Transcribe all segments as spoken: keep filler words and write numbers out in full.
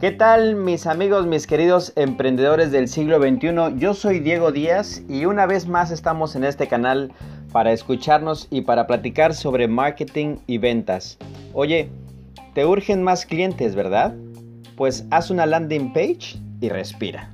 ¿Qué tal mis amigos, mis queridos emprendedores del siglo veintiuno? Yo soy Diego Díaz y una vez más estamos en este canal para escucharnos y para platicar sobre marketing y ventas. Oye, ¿te urgen más clientes, verdad? Pues haz una landing page y respira.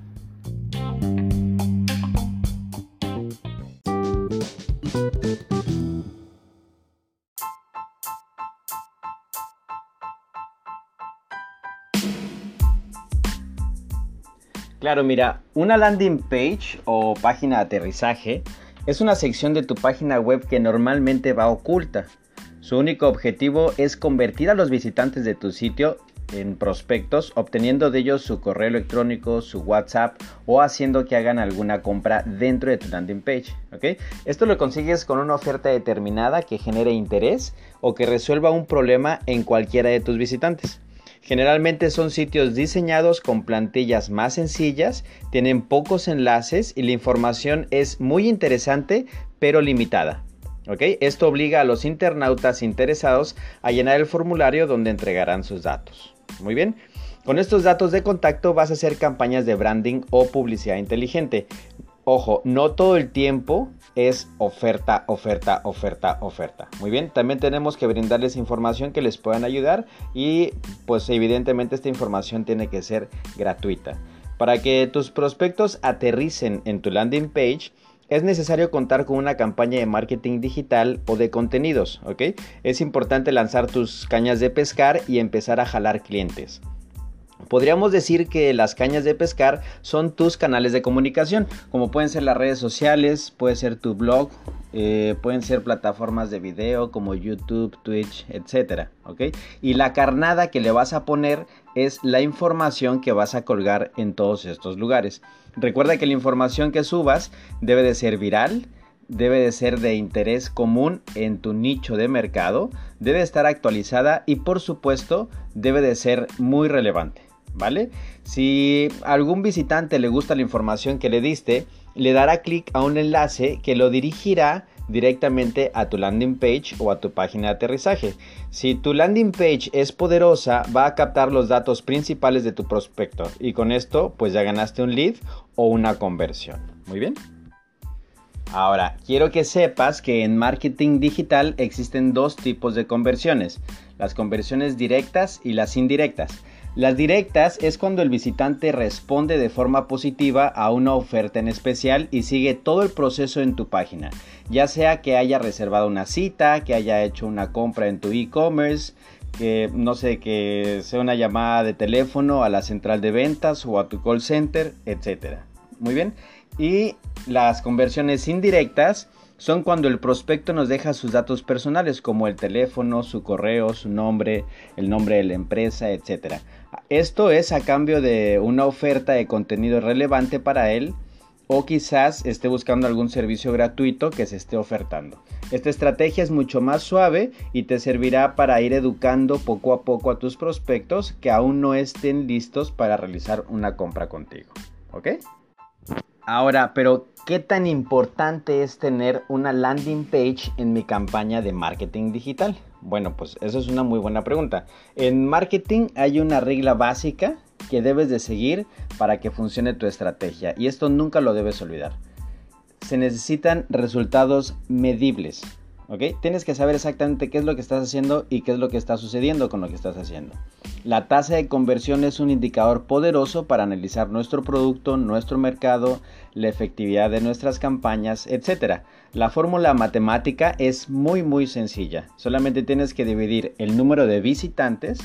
Claro, mira, una landing page o página de aterrizaje es una sección de tu página web que normalmente va oculta. Su único objetivo es convertir a los visitantes de tu sitio en prospectos, obteniendo de ellos su correo electrónico, su WhatsApp o haciendo que hagan alguna compra dentro de tu landing page, ¿ok? Esto lo consigues con una oferta determinada que genere interés o que resuelva un problema en cualquiera de tus visitantes. Generalmente son sitios diseñados con plantillas más sencillas, tienen pocos enlaces y la información es muy interesante pero limitada, ¿ok? Esto obliga a los internautas interesados a llenar el formulario donde entregarán sus datos. Muy bien, con estos datos de contacto vas a hacer campañas de branding o publicidad inteligente. Ojo, no todo el tiempo es oferta, oferta, oferta, oferta. Muy bien, también tenemos que brindarles información que les puedan ayudar y pues evidentemente esta información tiene que ser gratuita. Para que tus prospectos aterricen en tu landing page, es necesario contar con una campaña de marketing digital o de contenidos, ¿ok? Es importante lanzar tus cañas de pescar y empezar a jalar clientes. Podríamos decir que las cañas de pescar son tus canales de comunicación, como pueden ser las redes sociales, puede ser tu blog, eh, pueden ser plataformas de video como YouTube, Twitch, etcétera, ¿ok? Y la carnada que le vas a poner es la información que vas a colgar en todos estos lugares. Recuerda que la información que subas debe de ser viral, debe de ser de interés común en tu nicho de mercado, debe estar actualizada y por supuesto debe de ser muy relevante, ¿vale? Si a algún visitante le gusta la información que le diste, le dará clic a un enlace que lo dirigirá directamente a tu landing page o a tu página de aterrizaje. Si tu landing page es poderosa, va a captar los datos principales de tu prospecto y con esto pues ya ganaste un lead o una conversión. Muy bien. Ahora, quiero que sepas que en marketing digital existen dos tipos de conversiones, las conversiones directas y las indirectas. Las directas es cuando el visitante responde de forma positiva a una oferta en especial y sigue todo el proceso en tu página, ya sea que haya reservado una cita, que haya hecho una compra en tu e-commerce, que no sé, que sea una llamada de teléfono a la central de ventas o a tu call center, etcétera. Muy bien. Y las conversiones indirectas son cuando el prospecto nos deja sus datos personales como el teléfono, su correo, su nombre, el nombre de la empresa, etcétera. Esto es a cambio de una oferta de contenido relevante para él o quizás esté buscando algún servicio gratuito que se esté ofertando. Esta estrategia es mucho más suave y te servirá para ir educando poco a poco a tus prospectos que aún no estén listos para realizar una compra contigo, ¿ok? Ahora, pero ¿qué tan importante es tener una landing page en mi campaña de marketing digital? Bueno, pues eso es una muy buena pregunta. En marketing hay una regla básica que debes de seguir para que funcione tu estrategia y esto nunca lo debes olvidar. Se necesitan resultados medibles, ¿ok? Tienes que saber exactamente qué es lo que estás haciendo y qué es lo que está sucediendo con lo que estás haciendo. La tasa de conversión es un indicador poderoso para analizar nuestro producto, nuestro mercado, la efectividad de nuestras campañas, etcétera. La fórmula matemática es muy muy sencilla. Solamente tienes que dividir el número de visitantes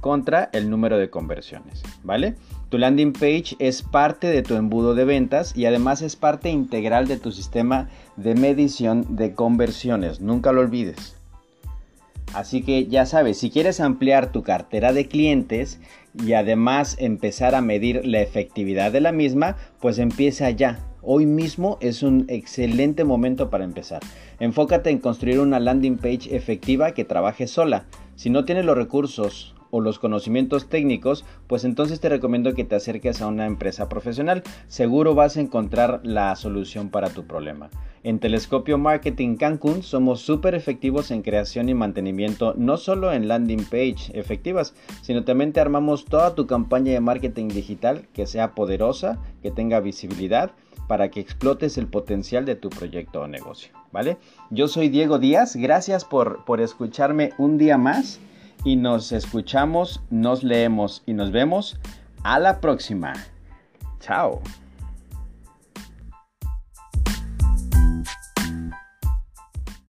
contra el número de conversiones, ¿vale? Tu landing page es parte de tu embudo de ventas y además es parte integral de tu sistema de medición de conversiones. Nunca lo olvides. Así que ya sabes, si quieres ampliar tu cartera de clientes y además empezar a medir la efectividad de la misma, pues empieza ya. Hoy mismo es un excelente momento para empezar. Enfócate en construir una landing page efectiva que trabaje sola. Si no tienes los recursos o los conocimientos técnicos, pues entonces te recomiendo que te acerques a una empresa profesional. Seguro vas a encontrar la solución para tu problema. En Telescopio Marketing Cancún somos súper efectivos en creación y mantenimiento, no solo en landing page efectivas, sino también te armamos toda tu campaña de marketing digital que sea poderosa, que tenga visibilidad, para que explotes el potencial de tu proyecto o negocio, ¿vale? Yo soy Diego Díaz, gracias por, por escucharme un día más y nos escuchamos, nos leemos y nos vemos a la próxima. Chao.